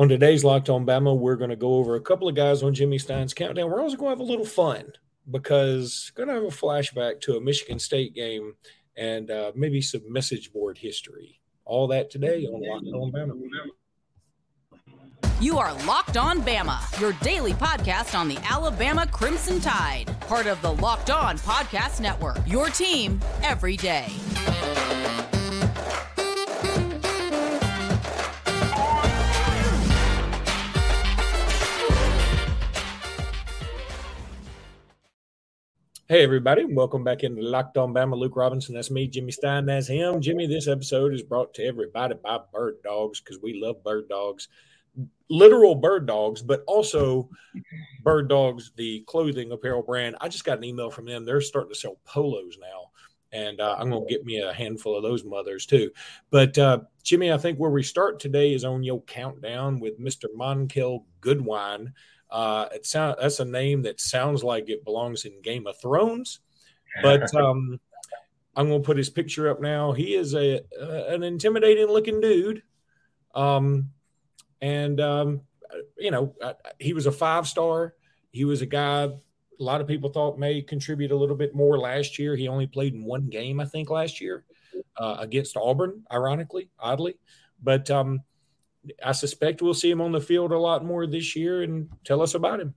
On today's Locked On Bama, we're going to go over a couple of guys on Jimmy Stein's countdown. We're also going to have a little fun because we're going to have a flashback to a Michigan State game and maybe some message board history. All that today on Locked On Bama. You are Locked On Bama, your daily podcast on the Alabama Crimson Tide, part of the Locked On Podcast Network, your team every day. Hey, everybody, and welcome back into Locked On Bama. Luke Robinson, that's me. Jimmy Stein, that's him. Jimmy, this episode is brought to everybody by Bird Dogs because we love bird dogs, literal bird dogs, but also Bird Dogs, the clothing apparel brand. I just got an email from them. They're starting to sell polos now, and I'm going to get me a handful of those mothers too. But, Jimmy, I think where we start today is on your countdown with Mr. Monkell Goodwine. That's a name that sounds like it belongs in Game of Thrones, but I'm going to put his picture up now. He is an intimidating-looking dude, he was a five-star. He was a guy a lot of people thought may contribute a little bit more last year. He only played in one game, I think, last year against Auburn, ironically, oddly, but I suspect we'll see him on the field a lot more this year, and tell us about him.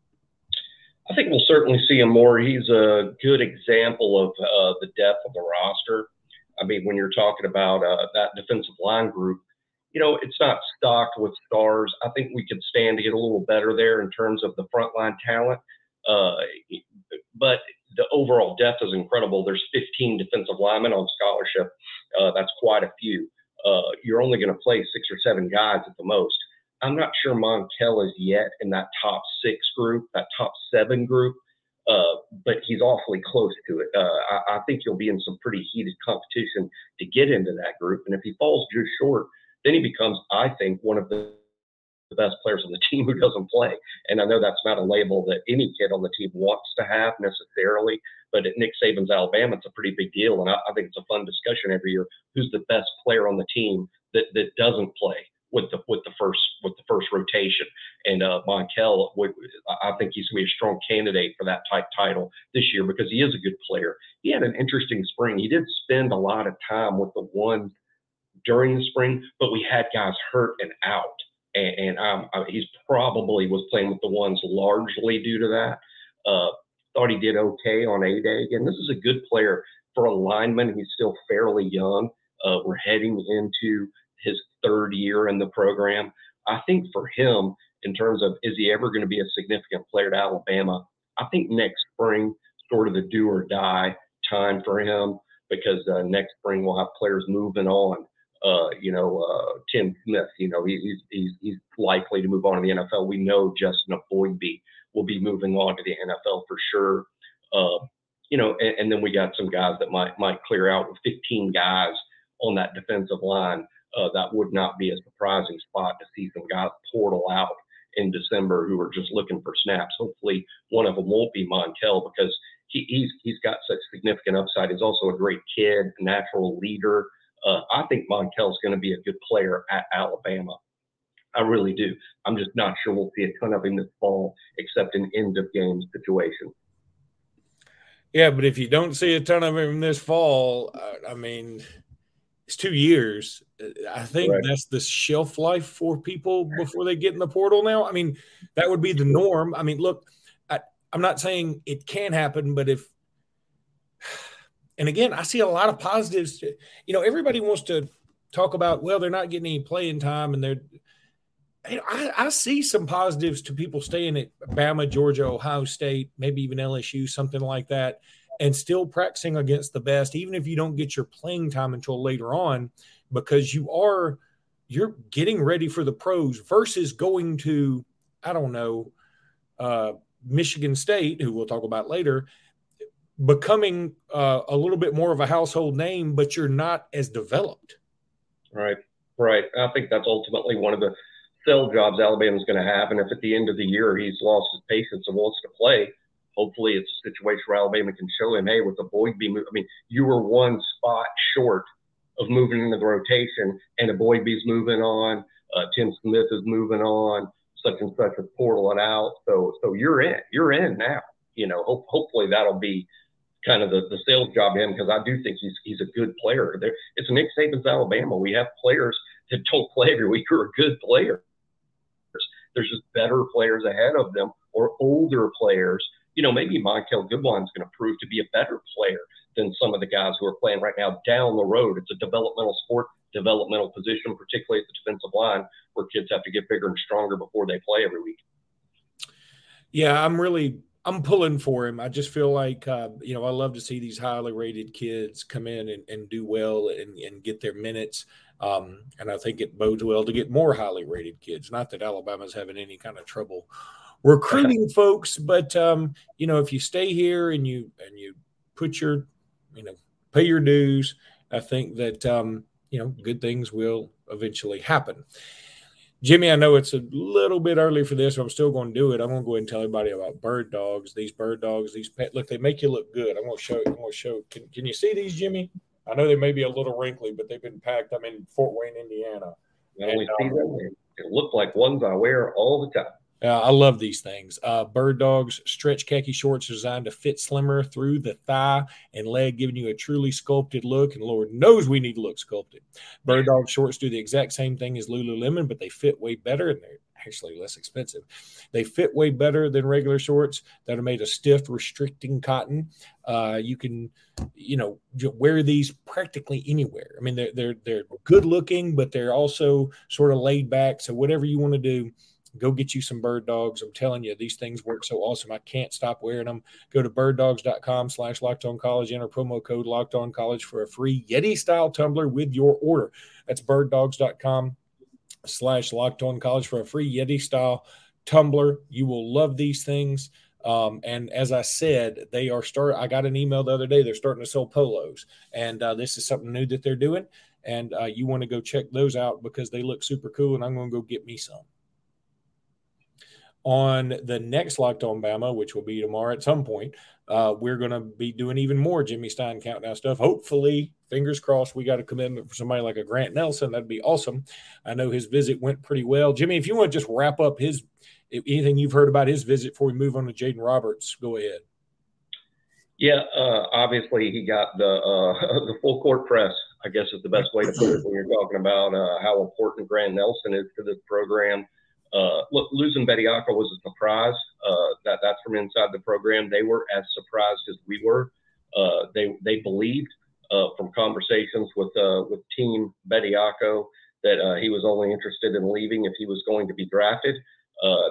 I think we'll certainly see him more. He's a good example of the depth of the roster. I mean, when you're talking about that defensive line group, you know, it's not stocked with stars. I think we could stand to get a little better there in terms of the frontline talent. But the overall depth is incredible. There's 15 defensive linemen on scholarship. That's quite a few. You're only going to play six or seven guys at the most. I'm not sure Monkell is yet in that top six group, that top seven group, but he's awfully close to it. I think he'll be in some pretty heated competition to get into that group. And if he falls just short, then he becomes, I think, one of the best players on the team who doesn't play. And I know that's not a label that any kid on the team wants to have necessarily, but at Nick Saban's Alabama, it's a pretty big deal. And I think it's a fun discussion every year. Who's the best player on the team that doesn't play with the first rotation? And Monkell, I think he's going to be a strong candidate for that type title this year because he is a good player. He had an interesting spring. He did spend a lot of time with the one during the spring, but we had guys hurt and out. And he's probably was playing with the ones largely due to that. Thought he did okay on A-Day. Again, this is a good player for a lineman. He's still fairly young. We're heading into his third year in the program. I think for him, in terms of is he ever going to be a significant player to Alabama, I think next spring sort of the do or die time for him because next spring we'll have players moving on. Tim Smith, he's likely to move on to the NFL. We know Justin Eboigbe will be moving on to the NFL for sure. And then we got some guys that might clear out with 15 guys on that defensive line. That would not be a surprising spot to see some guys portal out in December who are just looking for snaps. Hopefully one of them won't be Monkell because he's got such significant upside. He's also a great kid, a natural leader. I think Monkell's going to be a good player at Alabama. I really do. I'm just not sure we'll see a ton of him this fall, except in end-of-game situation. Yeah, but if you don't see a ton of him this fall, I mean, it's 2 years. I think that's the shelf life for people before they get in the portal now. I mean, that would be the norm. I mean, look, I'm not saying it can happen, but if – and again, I see a lot of positives. You know, everybody wants to talk about, well, they're not getting any playing time. And I see some positives to people staying at Bama, Georgia, Ohio State, maybe even LSU, something like that, and still practicing against the best, even if you don't get your playing time until later on, because you're getting ready for the pros versus going to, I don't know, Michigan State, who we'll talk about later, becoming a little bit more of a household name, but you're not as developed. Right. I think that's ultimately one of the sell jobs Alabama's going to have. And if at the end of the year he's lost his patience and wants to play, hopefully it's a situation where Alabama can show him, hey, with the Eboigbe move, I mean, you were one spot short of moving into the rotation, and Eboigbe's moving on. Tim Smith is moving on, such and such is portaling out. So you're in now, hopefully that'll be kind of the sales job in, because I do think he's a good player. It's Nick Saban's Alabama. We have players that don't play every week who are good players. There's just better players ahead of them or older players. Maybe Monkell Goodwine's going to prove to be a better player than some of the guys who are playing right now down the road. It's a developmental sport, developmental position, particularly at the defensive line, where kids have to get bigger and stronger before they play every week. Yeah, I'm pulling for him. I just feel like, I love to see these highly rated kids come in and do well and get their minutes. And I think it bodes well to get more highly rated kids. Not that Alabama's having any kind of trouble recruiting folks, but if you stay here and you put your, pay your dues, I think that, good things will eventually happen. Jimmy, I know it's a little bit early for this, but I'm still going to do it. I'm going to go ahead and tell everybody about Bird Dogs. These Bird Dogs, look, they make you look good. I'm going to show. Can you see these, Jimmy? I know they may be a little wrinkly, but they've been packed. I'm in Fort Wayne, Indiana. It looked like ones I wear all the time. I love these things. Bird Dogs stretch khaki shorts designed to fit slimmer through the thigh and leg, giving you a truly sculpted look. And Lord knows we need to look sculpted. Bird Dog shorts do the exact same thing as Lululemon, but they fit way better and they're actually less expensive. They fit way better than regular shorts that are made of stiff, restricting cotton. You can, wear these practically anywhere. I mean, they're good looking, but they're also sort of laid back. So whatever you want to do, go get you some Bird Dogs. I'm telling you, these things work so awesome. I can't stop wearing them. Go to birddogs.com/LockedOnCollege. Enter promo code LockedOnCollege for a free Yeti-style tumbler with your order. That's birddogs.com/LockedOnCollege for a free Yeti-style tumbler. You will love these things. And as I said, they are I got an email the other day. They're starting to sell polos. And this is something new that they're doing. And you want to go check those out because they look super cool. And I'm going to go get me some. On the next Locked On Bama, which will be tomorrow at some point, we're going to be doing even more Jimmy Stein countdown stuff. Hopefully, fingers crossed, we got a commitment for somebody like a Grant Nelson. That'd be awesome. I know his visit went pretty well. Jimmy, if you want to just wrap up anything you've heard about his visit before we move on to Jaeden Roberts, go ahead. Yeah, obviously he got the full court press, I guess is the best way to put it when you're talking about how important Grant Nelson is to this program. Look, losing Betty Aco was a surprise. That's from inside the program. They were as surprised as we were. They believed from conversations with Team Betty Aco that he was only interested in leaving if he was going to be drafted.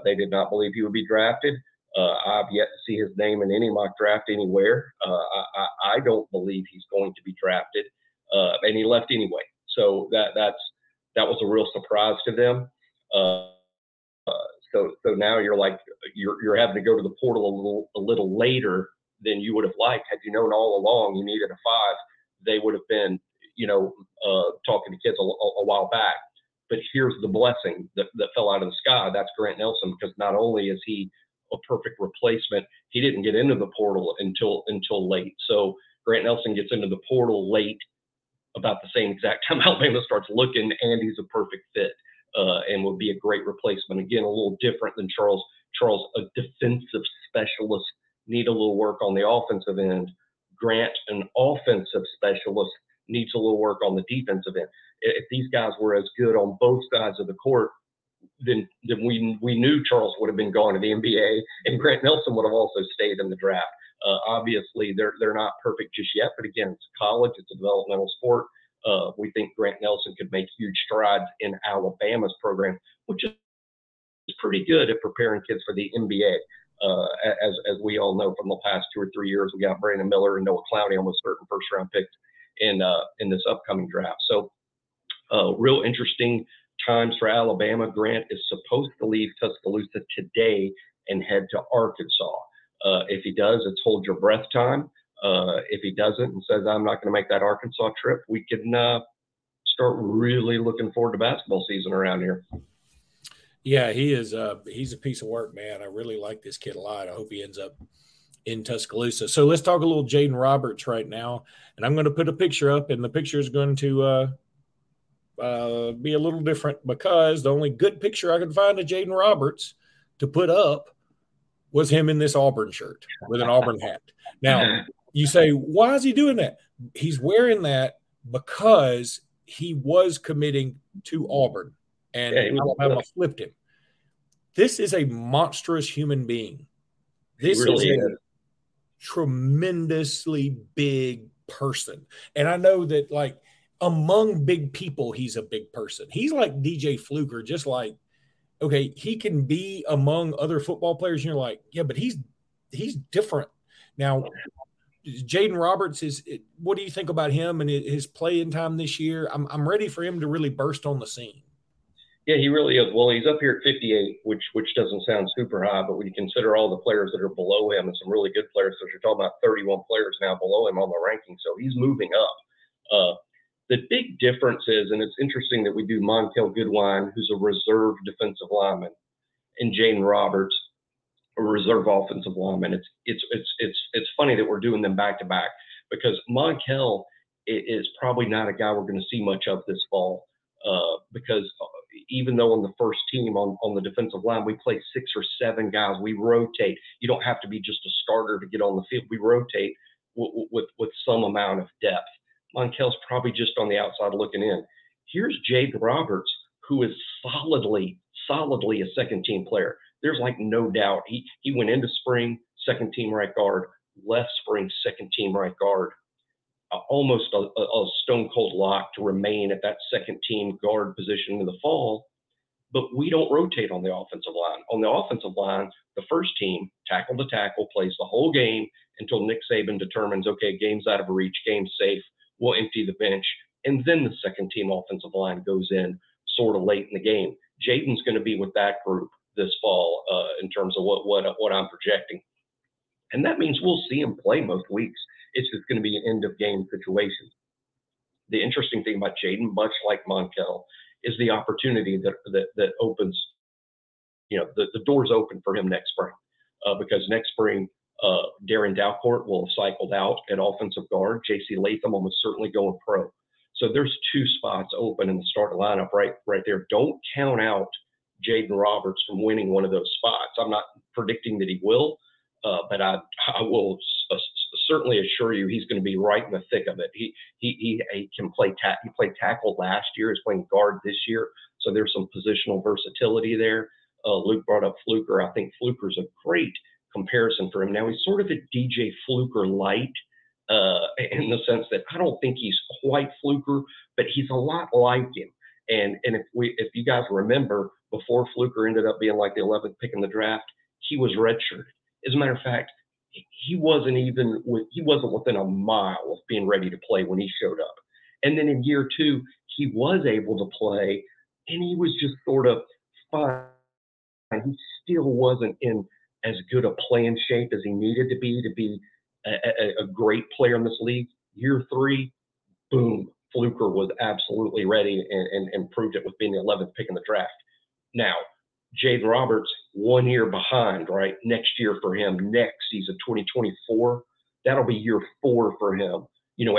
They did not believe he would be drafted. I've yet to see his name in any mock draft anywhere. I don't believe he's going to be drafted, and he left anyway. So that was a real surprise to them. So now you're like you're having to go to the portal a little later than you would have liked. Had you known all along you needed a 5, they would have been talking to kids a while back. But here's the blessing that fell out of the sky. That's Grant Nelson, because not only is he a perfect replacement, he didn't get into the portal until late. So Grant Nelson gets into the portal late, about the same exact time Alabama starts looking, and he's a perfect fit. And would be a great replacement. Again, a little different than Charles. Charles, a defensive specialist, need a little work on the offensive end. Grant, an offensive specialist, needs a little work on the defensive end. If these guys were as good on both sides of the court, then we knew Charles would have been gone to the NBA, and Grant Nelson would have also stayed in the draft. Obviously, they're not perfect just yet, but again, it's college, it's a developmental sport. We think Grant Nelson could make huge strides in Alabama's program, which is pretty good at preparing kids for the NBA. As we all know from the past 2 or 3 years, we got Brandon Miller and Noah Clowney almost certain first-round picks in this upcoming draft. So real interesting times for Alabama. Grant is supposed to leave Tuscaloosa today and head to Arkansas. If he does, it's hold your breath time. If he doesn't and says, I'm not going to make that Arkansas trip, we can start really looking forward to basketball season around here. Yeah, he is. He's a piece of work, man. I really like this kid a lot. I hope he ends up in Tuscaloosa. So let's talk a little Jaeden Roberts right now. And I'm going to put a picture up, and the picture is going to be a little different, because the only good picture I could find of Jaeden Roberts to put up was him in this Auburn shirt with an Auburn hat. Now, you say, why is he doing that? He's wearing that because he was committing to Auburn, and Alabama flipped him. This is a monstrous human being. This really is a tremendously big person. And I know that, like, among big people, he's a big person. He's like DJ Fluker, just like, okay, he can be among other football players, and you're like, yeah, but he's different. Now, Jaeden Roberts is – what do you think about him and his playing time this year? I'm ready for him to really burst on the scene. Yeah, he really is. Well, he's up here at 58, which doesn't sound super high, but when you consider all the players that are below him and some really good players, so you're talking about 31 players now below him on the ranking, so he's moving up. The big difference is, and it's interesting that we do Monkell Goodwine, who's a reserve defensive lineman, and Jaeden Roberts, a reserve offensive lineman. It's funny that we're doing them back to back, because Monkell is probably not a guy we're going to see much of this fall, because even though on the first team on the defensive line we play 6 or 7 guys, we rotate. You don't have to be just a starter to get on the field. We rotate with some amount of depth. Monkell's probably just on the outside looking in. Here's Jaeden Roberts, who is solidly a second team player. There's like no doubt. He went into spring, second team right guard, left spring, second team right guard. Almost a stone cold lock to remain at that second team guard position in the fall. But we don't rotate on the offensive line. On the offensive line, the first team, tackle to tackle, plays the whole game until Nick Saban determines, okay, game's out of reach, game's safe, we'll empty the bench. And then the second team offensive line goes in sort of late in the game. Jaden's going to be with that group this fall, in terms of what I'm projecting. And that means we'll see him play most weeks. It's just going to be an end-of-game situation. The interesting thing about Jaeden, much like Monkell, is the opportunity that opens, the doors open for him next spring. Because next spring, Darren Dalcourt will have cycled out at offensive guard. JC Latham almost certainly going pro. So there's 2 spots open in the starting lineup right there. Don't count out Jaeden Roberts from winning one of those spots. I'm not predicting that he will, but I will certainly assure you he's going to be right in the thick of it. He can play he played tackle last year. He's playing guard this year, so there's some positional versatility there. Luke brought up Fluker. I think Fluker's a great comparison for him. Now he's sort of a DJ Fluker light, in the sense that I don't think he's quite Fluker, but he's a lot like him. And if you guys remember, before Fluker ended up being like the 11th pick in the draft, he was redshirted. As a matter of fact, he wasn't within a mile of being ready to play when he showed up. And then in year 2, he was able to play, and he was just sort of fine. He still wasn't in as good a playing shape as he needed to be a great player in this league. Year 3, boom, Fluker was absolutely ready and proved it with being the 11th pick in the draft. Now, Jaeden Roberts, 1 year behind, right? Next year for him, next season, 2024, that'll be year 4 for him.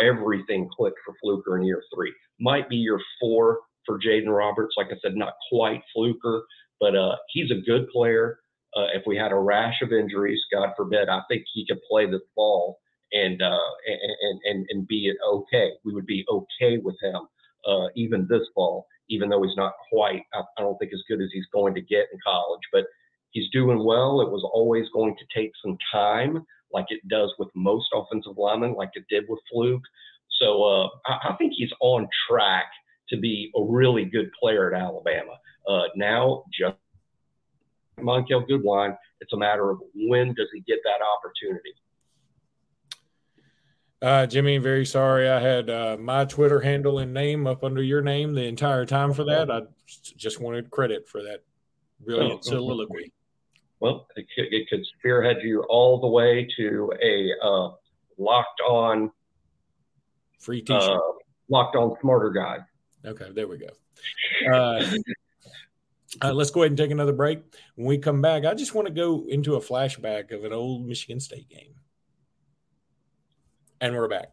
Everything clicked for Fluker in year 3. Might be year 4 for Jaeden Roberts. Like I said, not quite Fluker, but he's a good player. If we had a rash of injuries, God forbid, I think he could play this fall and be okay. We would be okay with him even this fall, even though he's not quite, I don't think, as good as he's going to get in college. But he's doing well. It was always going to take some time, like it does with most offensive linemen, like it did with Fluke. So I think he's on track to be a really good player at Alabama. Now, just Monkell Goodwine, it's a matter of when does he get that opportunity. Jimmy, very sorry. I had my Twitter handle and name up under your name the entire time for that. I just wanted credit for that brilliant soliloquy. Well, it could spearhead you all the way to a Locked On free t-shirt. Locked On Smarter Guy. Okay, there we go. Let's go ahead and take another break. When we come back, I just want to go into a flashback of an old Michigan State game. And we're back.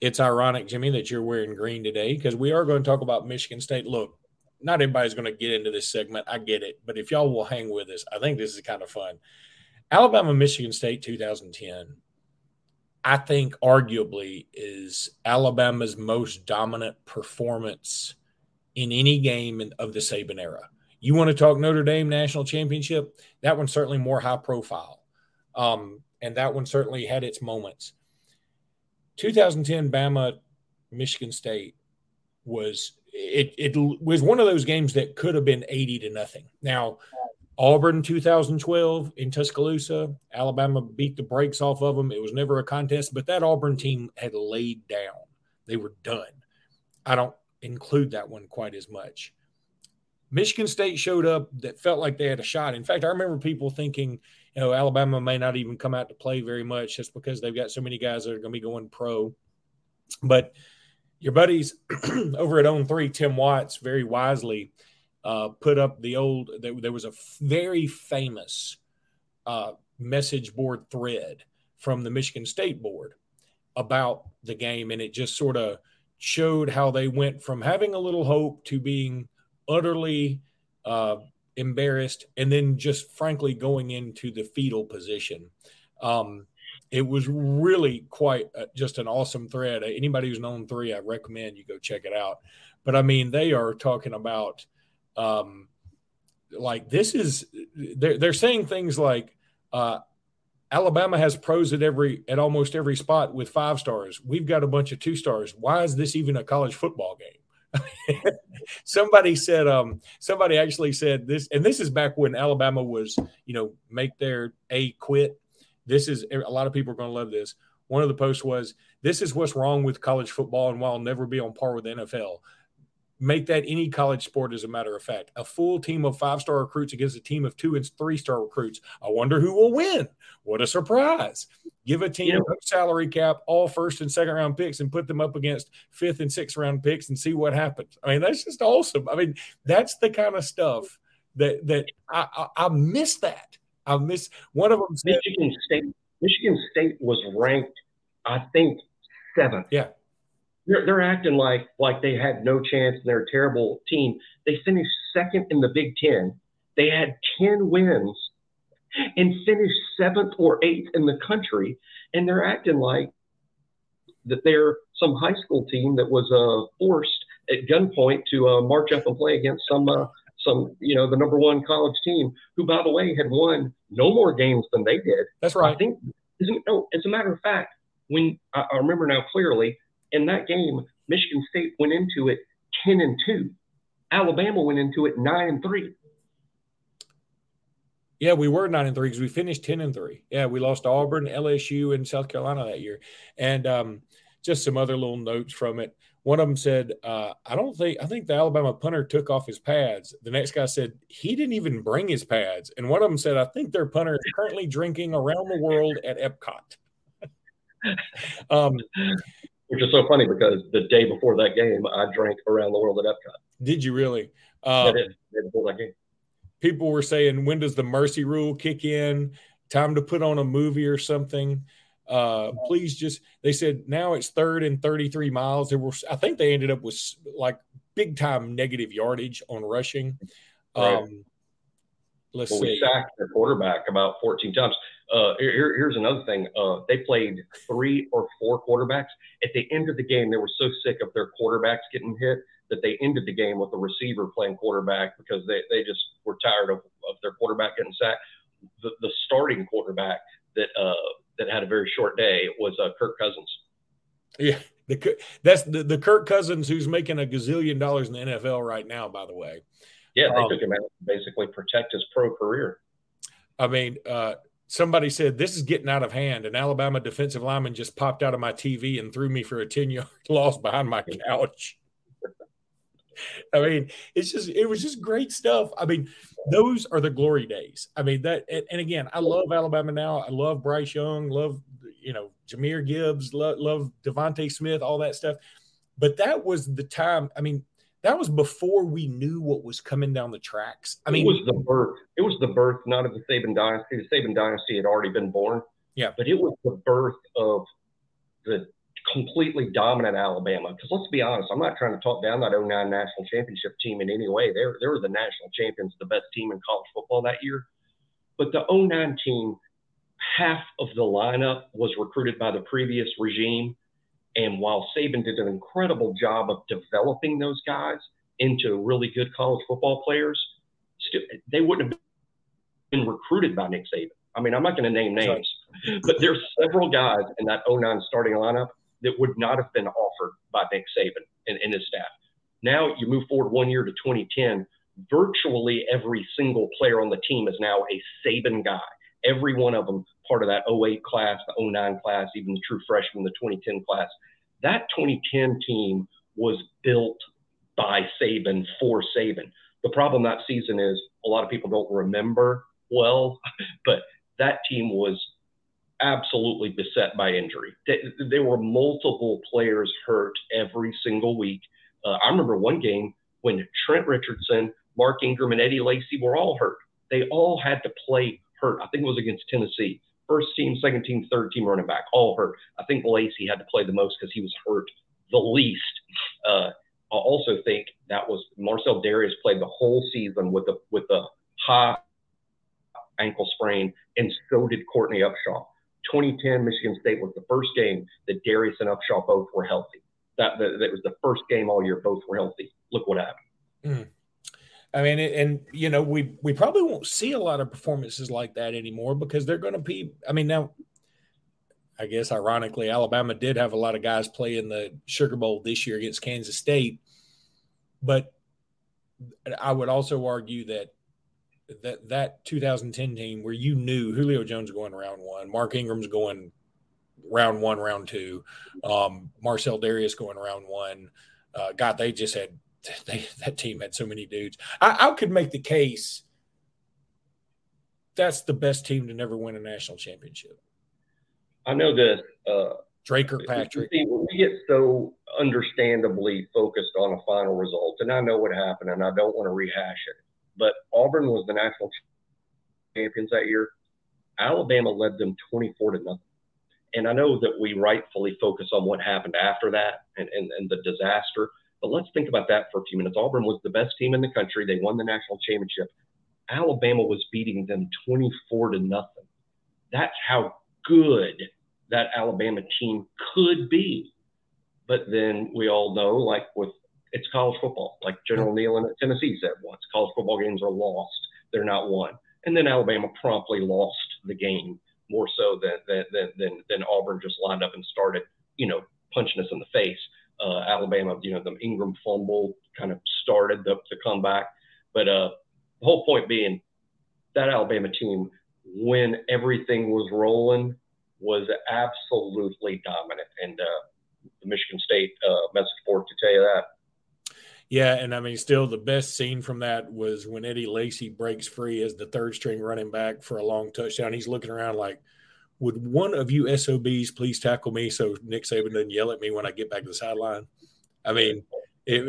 It's ironic, Jimmy, that you're wearing green today because we are going to talk about Michigan State. Look, not everybody's going to get into this segment. I get it. But if y'all will hang with us, I think this is kind of fun. Alabama, Michigan State 2010, I think arguably is Alabama's most dominant performance in any game of the Saban era. You want to talk Notre Dame national championship? That one's certainly more high profile. And that one certainly had its moments. 2010 Bama, Michigan State was it was one of those games that could have been 80-0. Now, Auburn 2012 in Tuscaloosa, Alabama beat the brakes off of them. It was never a contest, but that Auburn team had laid down. They were done. I don't include that one quite as much. Michigan State showed up that felt like they had a shot. In fact, I remember people thinking, you know, Alabama may not even come out to play very much just because they've got so many guys that are going to be going pro. But your buddies over at On 3, Tim Watts, very wisely put up the old – there was a very famous message board thread from the Michigan State board about the game, and it just sort of showed how they went from having a little hope to being – utterly embarrassed, and then just frankly going into the fetal position. It was really quite just an awesome thread. Anybody who's known three, I recommend you go check it out. But, I mean, they are talking about like this is – they're saying things like Alabama has pros at almost every spot with 5 stars. We've got a bunch of 2 stars. Why is this even a college football game? somebody actually said this, and this is back when Alabama was, you know, make their A quit. This is, a lot of people are going to love this. One of the posts was, this is what's wrong with college football and why I'll never be on par with the NFL. Make that any college sport, as a matter of fact. A full team of 5-star recruits against a team of 2 and 3-star recruits. I wonder who will win. What a surprise. Give a team no salary cap, all 1st and 2nd round picks, and put them up against 5th and 6th round picks and see what happens. I mean, that's just awesome. I mean, that's the kind of stuff that I miss that. I miss one of them. Michigan State was ranked, I think, 7th. Yeah. They're acting like they had no chance and they're a terrible team. They finished 2nd in the Big Ten. They had 10 wins and finished 7th or 8th in the country. And they're acting like that they're some high school team that was forced at gunpoint to march up and play against some you know, the number 1 college team who, by the way, had won no more games than they did. That's right. I think, as a matter of fact, when I remember now clearly. In that game, Michigan State went into it 10-2. Alabama went into it 9-3. Yeah, we were 9-3 because we finished 10-3. Yeah, we lost to Auburn, LSU, and South Carolina that year. And just some other little notes from it. One of them said, I think the Alabama punter took off his pads. The next guy said, he didn't even bring his pads. And one of them said, I think their punter is currently drinking around the world at Epcot. Which is so funny because the day before that game, I drank around the world at Epcot. Did you really? I did. The day before that game. People were saying, when does the mercy rule kick in? Time to put on a movie or something. Please just – they said now it's 3rd and 33 miles. I think they ended up with like big-time negative yardage on rushing. Right. Let's see. We sacked their quarterback about 14 times. Here's another thing. They played 3 or 4 quarterbacks. At the end of the game, they were so sick of their quarterbacks getting hit that they ended the game with a receiver playing quarterback because they just were tired of their quarterback getting sacked. The starting quarterback that had a very short day was Kirk Cousins. Yeah, that's the Kirk Cousins who's making $1 gazillion in the NFL right now, by the way. Yeah, they took him out to basically protect his pro career. I mean – somebody said, this is getting out of hand. An Alabama defensive lineman just popped out of my TV and threw me for a 10-yard loss behind my couch. I mean, it was just great stuff. I mean, those are the glory days. I mean, that, and again, I love Alabama now. I love Bryce Young, love, you know, Jameer Gibbs, love Devontae Smith, all that stuff. But that was the time. I mean, that was before we knew what was coming down the tracks. I mean, it was the birth, not of the Saban dynasty. The Saban dynasty had already been born. Yeah. But it was the birth of the completely dominant Alabama. Because let's be honest, I'm not trying to talk down that 09 national championship team in any way. They were the national champions, the best team in college football that year. But the 09 team, half of the lineup was recruited by the previous regime. And while Saban did an incredible job of developing those guys into really good college football players, they wouldn't have been recruited by Nick Saban. I mean, I'm not going to name names, but there's several guys in that 09 starting lineup that would not have been offered by Nick Saban and his staff. Now you move forward 1 year to 2010, virtually every single player on the team is now a Saban guy. Every one of them part of that 08 class, the 09 class, even the true freshman, the 2010 class. That 2010 team was built by Saban for Saban. The problem that season is a lot of people don't remember well, but that team was absolutely beset by injury. There were multiple players hurt every single week. I remember one game when Trent Richardson, Mark Ingram, and Eddie Lacy were all hurt. They all had to play hurt. I think it was against Tennessee. First team, second team, third team running back, all hurt. I think Lacy had to play the most because he was hurt the least. I also think that was Marcel Dareus played the whole season with a high ankle sprain, and so did Courtney Upshaw. 2010 Michigan State was the first game that Dareus and Upshaw both were healthy. That was the first game all year both were healthy. Look what happened. Mm. I mean, and, you know, we probably won't see a lot of performances like that anymore because they're going to be – I mean, now, I guess ironically, Alabama did have a lot of guys play in the Sugar Bowl this year against Kansas State. But I would also argue that 2010 team where you knew Julio Jones going round one, Mark Ingram's going round one, round two, Marcel Dareus going round one. God, they just had – that team had so many dudes. I could make the case that's the best team to never win a national championship. I know that Drake or Patrick. We get so understandably focused on a final result, and I know what happened, and I don't want to rehash it. But Auburn was the national champions that year. Alabama led them 24-0. And I know that we rightfully focus on what happened after that and the disaster. But let's think about that for a few minutes. Auburn was the best team in the country. They won the national championship. Alabama was beating them 24-0. That's how good that Alabama team could be. But then we all know, like it's college football. Like General Nealon at Tennessee said once, college football games are lost. They're not won. And then Alabama promptly lost the game more so than Auburn just lined up and started, punching us in the face. Alabama, the Ingram fumble kind of started the comeback. But the whole point being that Alabama team, when everything was rolling, was absolutely dominant. And the Michigan State message board to tell you that. Yeah, and I mean, still the best scene from that was when Eddie Lacy breaks free as the third-string running back for a long touchdown. He's looking around like, would one of you SOBs please tackle me so Nick Saban doesn't yell at me when I get back to the sideline? I mean, it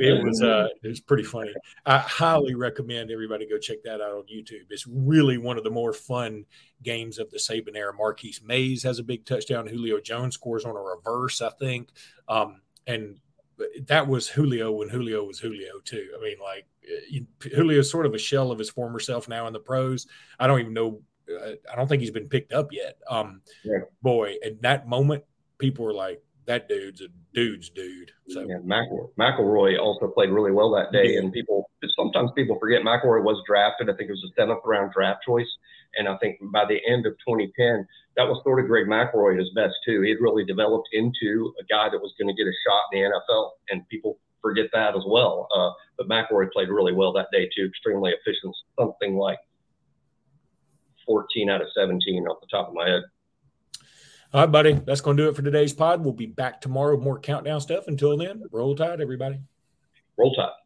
was pretty funny. I highly recommend everybody go check that out on YouTube. It's really one of the more fun games of the Saban era. Marquise Mays has a big touchdown. Julio Jones scores on a reverse, I think. And that was Julio when Julio was Julio, too. I mean, like, Julio's sort of a shell of his former self now in the pros. I don't even know. I don't think he's been picked up yet. Yeah. Boy, at that moment, people were like, that dude's a dude's dude. So yeah, McElroy also played really well that day. Yeah. And sometimes people forget McElroy was drafted. I think it was a 7th-round draft choice. And I think by the end of 2010, that was sort of Greg McElroy at his best, too. He had really developed into a guy that was going to get a shot in the NFL. And people forget that as well. But McElroy played really well that day, too. Extremely efficient, something like 14 out of 17 off the top of my head. All right, buddy. That's going to do it for today's pod. We'll be back tomorrow with more countdown stuff. Until then, Roll Tide, everybody. Roll Tide.